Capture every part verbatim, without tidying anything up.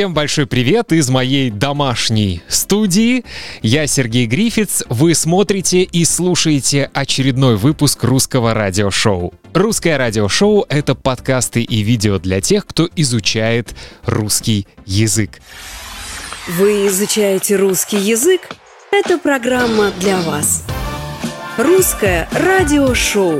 Всем большой привет из моей домашней студии. Я Сергей Гриффитс. Вы смотрите и слушаете очередной выпуск русского радиошоу. Русское радиошоу — это подкасты и видео для тех, кто изучает русский язык. Вы изучаете русский язык? Это программа для вас. Русское радиошоу.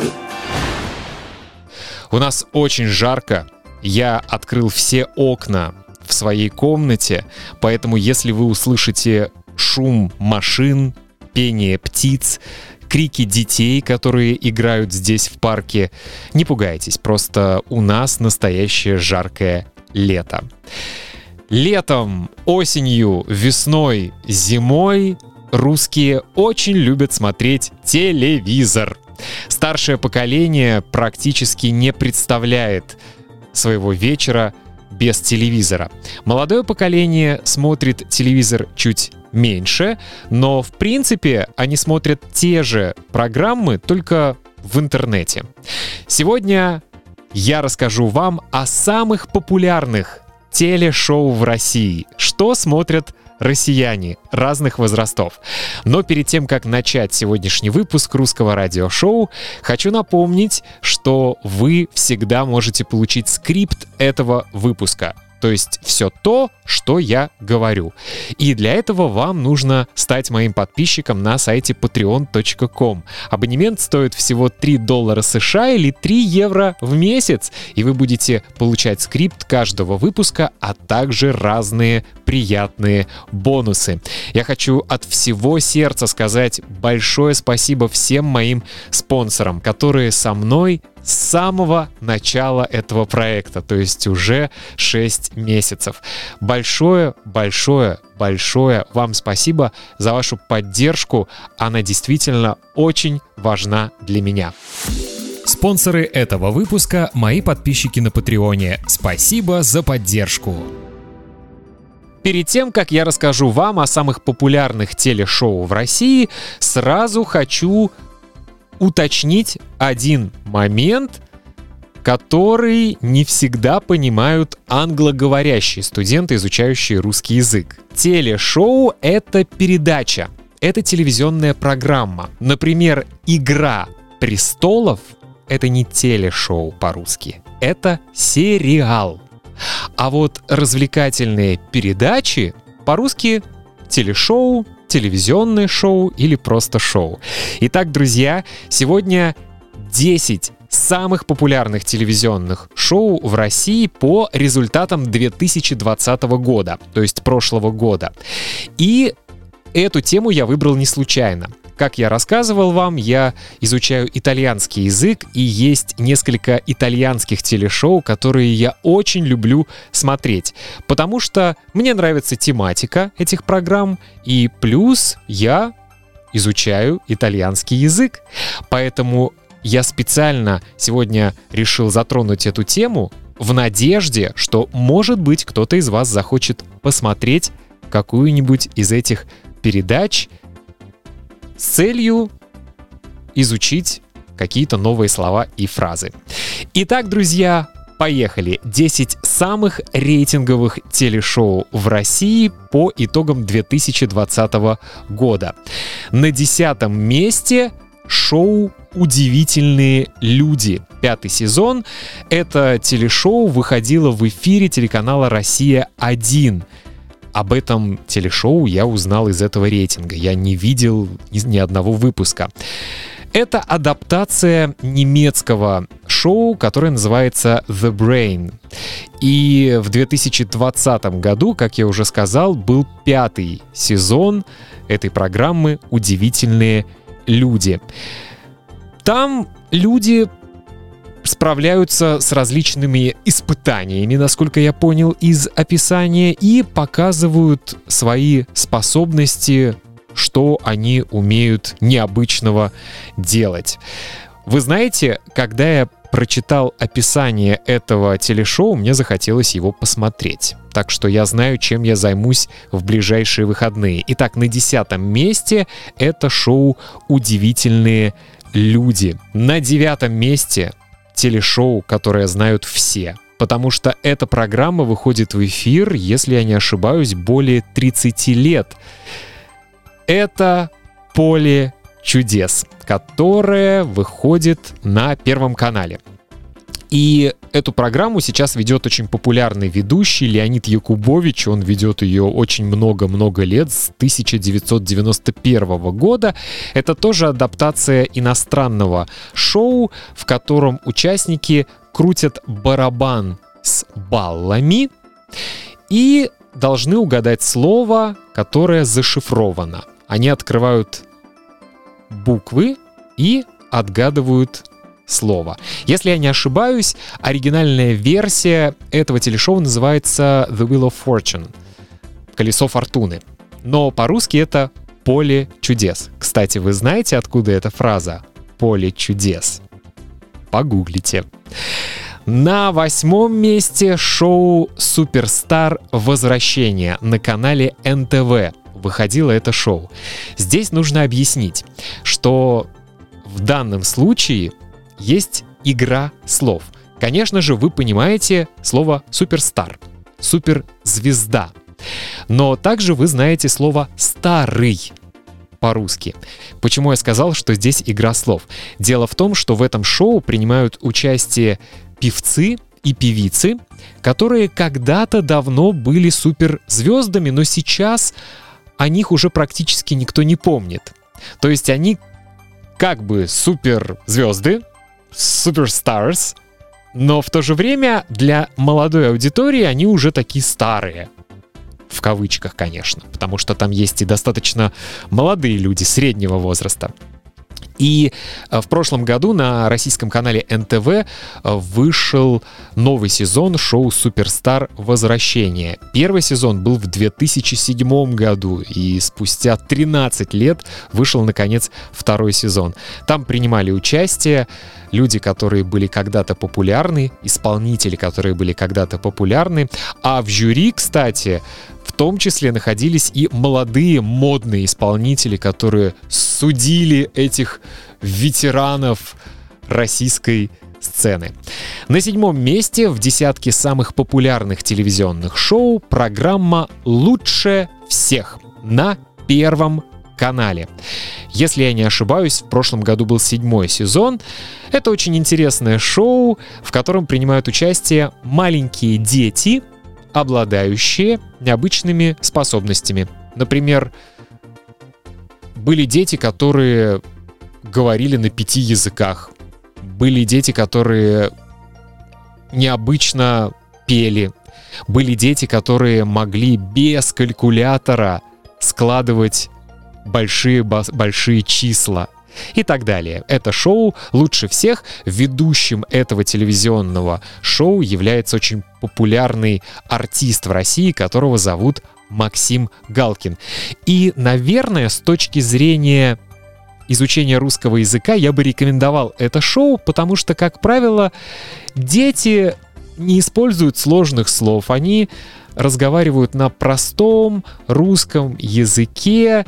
У нас очень жарко. Я открыл все окна в своей комнате, поэтому если вы услышите шум машин, пение птиц, крики детей, которые играют здесь в парке, не пугайтесь, просто у нас настоящее жаркое лето. Летом, осенью, весной, зимой русские очень любят смотреть телевизор. Старшее поколение практически не представляет своего вечера без телевизора. Молодое поколение смотрит телевизор чуть меньше, но в принципе они смотрят те же программы, только в интернете. Сегодня я расскажу вам о самых популярных телешоу в России, что смотрят россияне разных возрастов. Но перед тем, как начать сегодняшний выпуск русского радиошоу, хочу напомнить, что вы всегда можете получить скрипт этого выпуска, то есть все то, что я говорю. И для этого вам нужно стать моим подписчиком на сайте патреон точка ком. Абонемент стоит всего три доллара США или три евро в месяц, и вы будете получать скрипт каждого выпуска, а также разные приятные бонусы. Я хочу от всего сердца сказать большое спасибо всем моим спонсорам, которые со мной с самого начала этого проекта, то есть уже шесть месяцев. Большое, большое, большое вам спасибо за вашу поддержку. Она действительно очень важна для меня. Спонсоры этого выпуска — мои подписчики на Патреоне. Спасибо за поддержку. Перед тем, как я расскажу вам о самых популярных телешоу в России, сразу хочу уточнить один момент, который не всегда понимают англоговорящие студенты, изучающие русский язык. Телешоу — это передача, это телевизионная программа. Например, «Игра престолов» — это не телешоу по-русски, это сериал. А вот развлекательные передачи по-русски — телешоу, телевизионное шоу или просто шоу. Итак, друзья, сегодня десять самых популярных телевизионных шоу в России по результатам две тысячи двадцатого года, то есть прошлого года. И эту тему я выбрал не случайно. Как я рассказывал вам, я изучаю итальянский язык, и есть несколько итальянских телешоу, которые я очень люблю смотреть, потому что мне нравится тематика этих программ, и плюс я изучаю итальянский язык. Поэтому я специально сегодня решил затронуть эту тему в надежде, что, может быть, кто-то из вас захочет посмотреть какую-нибудь из этих передач с целью изучить какие-то новые слова и фразы. Итак, друзья, поехали! десять самых рейтинговых телешоу в России по итогам две тысячи двадцатого года. На десятом месте шоу «Удивительные люди». Пятый сезон. Это телешоу выходило в эфире телеканала «Россия-один». Об этом телешоу я узнал из этого рейтинга. Я не видел ни одного выпуска. Это адаптация немецкого шоу, которое называется The Brain. И в две тысячи двадцатом году, как я уже сказал, был пятый сезон этой программы «Удивительные люди». Там люди справляются с различными испытаниями, насколько я понял из описания, и показывают свои способности, что они умеют необычного делать. Вы знаете, когда я прочитал описание этого телешоу, мне захотелось его посмотреть. Так что я знаю, чем я займусь в ближайшие выходные. Итак, на десятом месте это шоу «Удивительные люди». На девятом месте телешоу, которое знают все. потому что эта программа выходит в эфир, если я не ошибаюсь, более тридцать лет. Это «Поле чудес», которое выходит на Первом канале. И эту программу сейчас ведет очень популярный ведущий Леонид Якубович. Он ведет ее очень много-много лет, с тысяча девятьсот девяносто первого года. Это тоже адаптация иностранного шоу, в котором участники крутят барабан с баллами и должны угадать слово, которое зашифровано. Они открывают буквы и отгадывают слово. Если я не ошибаюсь, оригинальная версия этого телешоу называется The Wheel of Fortune, «Колесо фортуны». Но по-русски это «Поле чудес». Кстати, вы знаете, откуда эта фраза «Поле чудес»? Погуглите. На восьмом месте шоу «Суперстар. Возвращение» на канале эн тэ вэ. Выходило это шоу. Здесь нужно объяснить, что в данном случае есть игра слов. Конечно же, вы понимаете слово «суперстар», «суперзвезда». Но также вы знаете слово «старый» по-русски. Почему я сказал, что здесь игра слов? Дело в том, что в этом шоу принимают участие певцы и певицы, которые когда-то давно были суперзвездами, но сейчас о них уже практически никто не помнит. То есть они как бы суперзвезды, суперстарс, но в то же время для молодой аудитории они уже такие старые. В кавычках, конечно, потому что там есть и достаточно молодые люди среднего возраста. И в прошлом году на российском канале эн тэ вэ вышел новый сезон шоу «Суперстар. Возвращение». Первый сезон был в две тысячи седьмом году, и спустя тринадцать лет вышел, наконец, второй сезон. Там принимали участие люди, которые были когда-то популярны, исполнители, которые были когда-то популярны. А в жюри, кстати, в том числе находились и молодые модные исполнители, которые судили этих ветеранов российской сцены. На седьмом месте в десятке самых популярных телевизионных шоу программа «Лучше всех» на Первом канале. Если я не ошибаюсь, в прошлом году был седьмой сезон. Это очень интересное шоу, в котором принимают участие маленькие дети, обладающие необычными способностями. Например, были дети, которые говорили на пяти языках. Были дети, которые необычно пели. Были дети, которые могли без калькулятора складывать большие, большие числа и так далее. Это шоу «Лучше всех». Ведущим этого телевизионного шоу является очень популярный артист в России, которого зовут Максим Галкин. И, наверное, с точки зрения изучения русского языка я бы рекомендовал это шоу, потому что, как правило, дети не используют сложных слов. Они разговаривают на простом русском языке.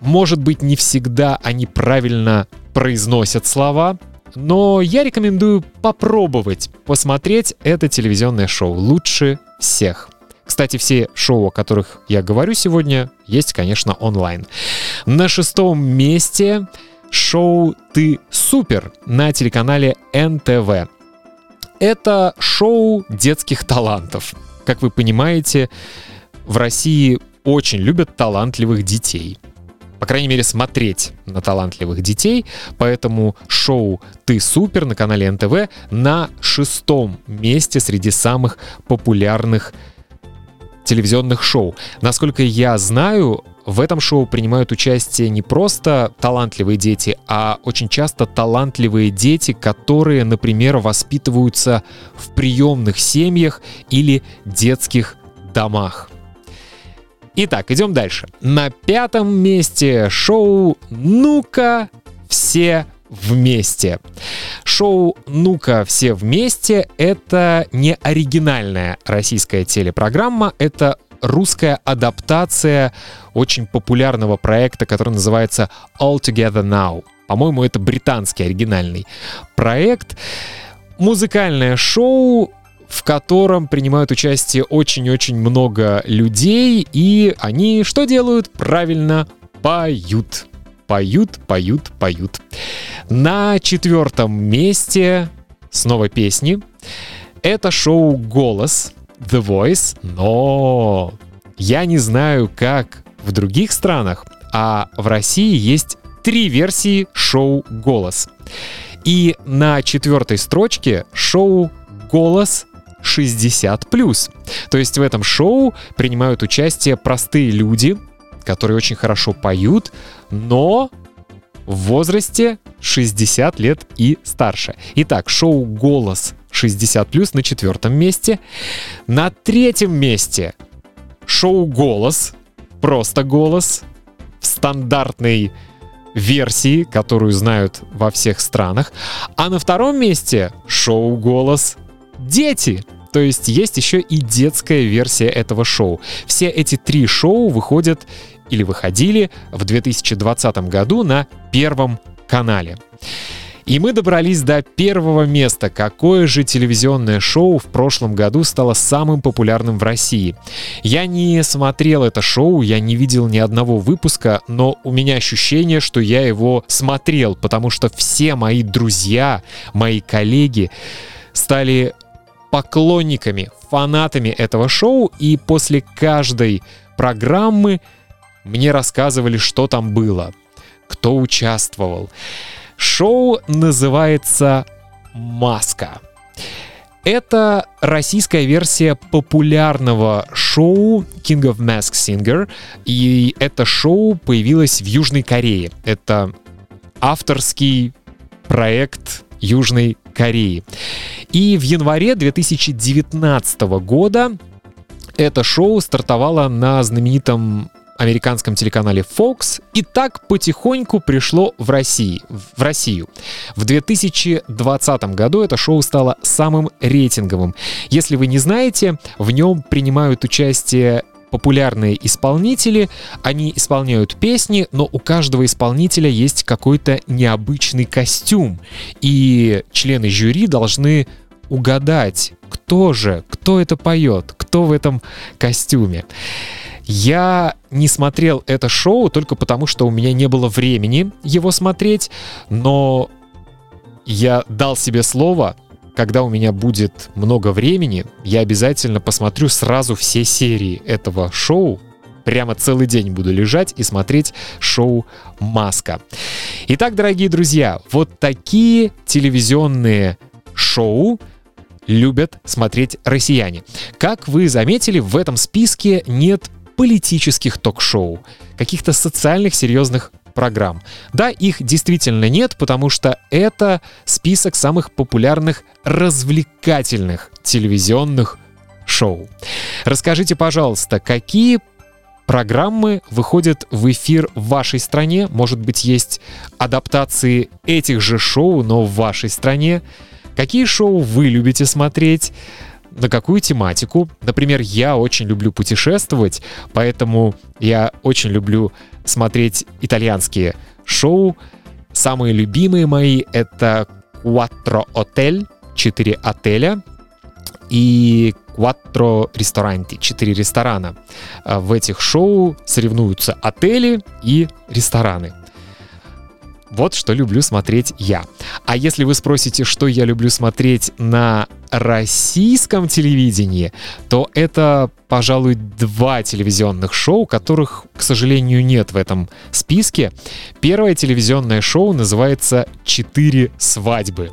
Может быть, не всегда они правильно произносят слова, но я рекомендую попробовать посмотреть это телевизионное шоу «Лучше всех». Кстати, все шоу, о которых я говорю сегодня, есть, конечно, онлайн. На шестом месте шоу «Ты супер» на телеканале эн тэ вэ. Это шоу детских талантов. Как вы понимаете, в России очень любят талантливых детей. По крайней мере, смотреть на талантливых детей. Поэтому шоу «Ты супер» на канале эн тэ вэ на шестом месте среди самых популярных телевизионных шоу. Насколько я знаю, в этом шоу принимают участие не просто талантливые дети, а очень часто талантливые дети, которые, например, воспитываются в приемных семьях или детских домах. Итак, идем дальше. На пятом месте шоу «Ну-ка, все вместе». Шоу «Ну-ка, все вместе» — это не оригинальная российская телепрограмма, это русская адаптация очень популярного проекта, который называется «All Together Now». По-моему, это британский оригинальный проект. Музыкальное шоу, в в котором принимают участие очень-очень много людей, и они что делают? Правильно, поют. Поют, поют, поют. На четвертом месте снова песни. Это шоу «Голос», The Voice, но я не знаю, как в других странах, а в России есть три версии шоу «Голос». И на четвертой строчке шоу «Голос» шестьдесят плюс. То есть в этом шоу принимают участие простые люди, которые очень хорошо поют, но в возрасте шестьдесят лет и старше. Итак, шоу «Голос» шестьдесят плюс на четвертом месте. На третьем месте шоу «Голос», просто «Голос», в стандартной версии, которую знают во всех странах. А на втором месте шоу «Голос» «Дети». То есть есть еще и детская версия этого шоу. Все эти три шоу выходят или выходили в две тысячи двадцатом году на Первом канале. И мы добрались до первого места. Какое же телевизионное шоу в прошлом году стало самым популярным в России? Я не смотрел это шоу, я не видел ни одного выпуска, но у меня ощущение, что я его смотрел, потому что все мои друзья, мои коллеги стали поклонниками, фанатами этого шоу, и после каждой программы мне рассказывали, что там было, кто участвовал. Шоу называется «Маска». Это российская версия популярного шоу King of Mask Singer, и это шоу появилось в Южной Корее. Это авторский проект Южной Кореи. И в январе две тысячи девятнадцатого года это шоу стартовало на знаменитом американском телеканале Fox и так потихоньку пришло в, России, в Россию. В две тысячи двадцатом году это шоу стало самым рейтинговым. Если вы не знаете, в нем принимают участие популярные исполнители, они исполняют песни, но у каждого исполнителя есть какой-то необычный костюм, и члены жюри должны угадать, кто же, кто это поет, кто в этом костюме. Я не смотрел это шоу только потому, что у меня не было времени его смотреть, но я дал себе слово, когда у меня будет много времени, я обязательно посмотрю сразу все серии этого шоу. Прямо целый день буду лежать и смотреть шоу «Маска». Итак, дорогие друзья, вот такие телевизионные шоу любят смотреть россияне. Как вы заметили, в этом списке нет политических ток-шоу, каких-то социальных серьезных программ. Да, их действительно нет, потому что это список самых популярных развлекательных телевизионных шоу. Расскажите, пожалуйста, какие программы выходят в эфир в вашей стране? Может быть, есть адаптации этих же шоу, но в вашей стране? Какие шоу вы любите смотреть? На какую тематику? Например, я очень люблю путешествовать, поэтому я очень люблю смотреть итальянские шоу. Самые любимые мои — это Quattro Hotel, четыре отеля, и Quattro Ristoranti, четыре ресторана. В этих шоу соревнуются отели и рестораны. Вот что люблю смотреть я. А если вы спросите, что я люблю смотреть на российском телевидении, то это, пожалуй, два телевизионных шоу, которых, к сожалению, нет в этом списке. Первое телевизионное шоу называется «Четыре свадьбы».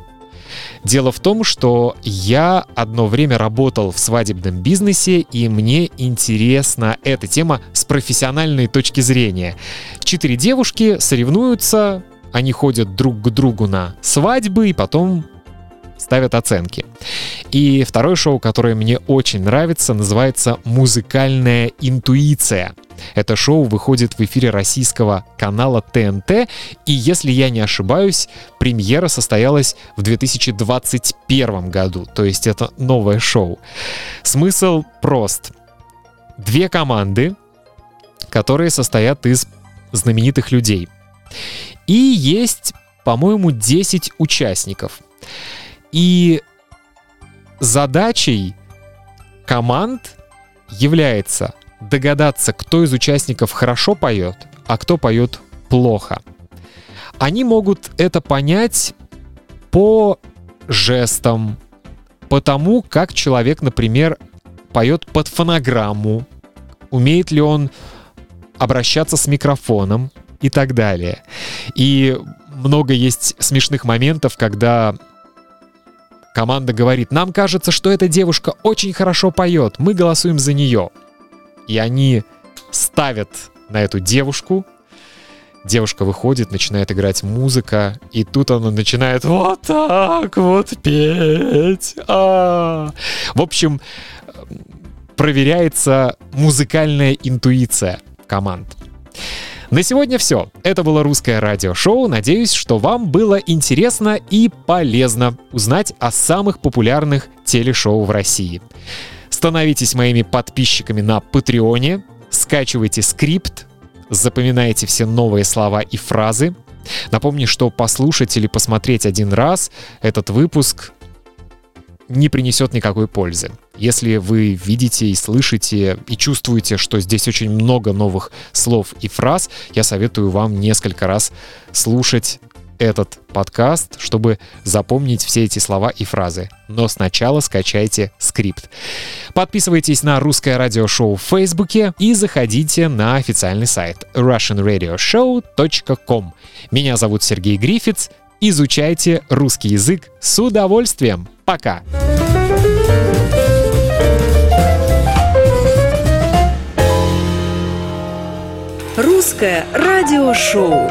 Дело в том, что я одно время работал в свадебном бизнесе, и мне интересна эта тема с профессиональной точки зрения. Четыре девушки соревнуются. Они ходят друг к другу на свадьбы и потом ставят оценки. И второе шоу, которое мне очень нравится, называется «Музыкальная интуиция». Это шоу выходит в эфире российского канала ТНТ, и, если я не ошибаюсь, премьера состоялась в две тысячи двадцать первом году, то есть это новое шоу. Смысл прост. Две команды, которые состоят из знаменитых людей. И есть, по-моему, десять участников. И задачей команд является догадаться, кто из участников хорошо поет, а кто поет плохо. Они могут это понять по жестам, по тому, как человек, например, поет под фонограмму, умеет ли он обращаться с микрофоном и так далее. И много есть смешных моментов, когда команда говорит: нам кажется, что эта девушка очень хорошо поет, мы голосуем за нее. И они ставят на эту девушку. Девушка выходит, начинает играть музыка, и тут она начинает вот так вот петь. А-а-а. В общем, проверяется музыкальная интуиция команд. На сегодня все. Это было «Русское радиошоу». Надеюсь, что вам было интересно и полезно узнать о самых популярных телешоу в России. Становитесь моими подписчиками на Патреоне, скачивайте скрипт, запоминайте все новые слова и фразы. Напомню, что послушать или посмотреть один раз этот выпуск не принесет никакой пользы. Если вы видите и слышите и чувствуете, что здесь очень много новых слов и фраз, я советую вам несколько раз слушать этот подкаст, чтобы запомнить все эти слова и фразы. Но сначала скачайте скрипт. Подписывайтесь на «Русское радиошоу» в Фейсбуке и заходите на официальный сайт russian radio show dot com. Меня зовут Сергей Гриффитс. Изучайте русский язык с удовольствием. Пока! «Русское радиошоу».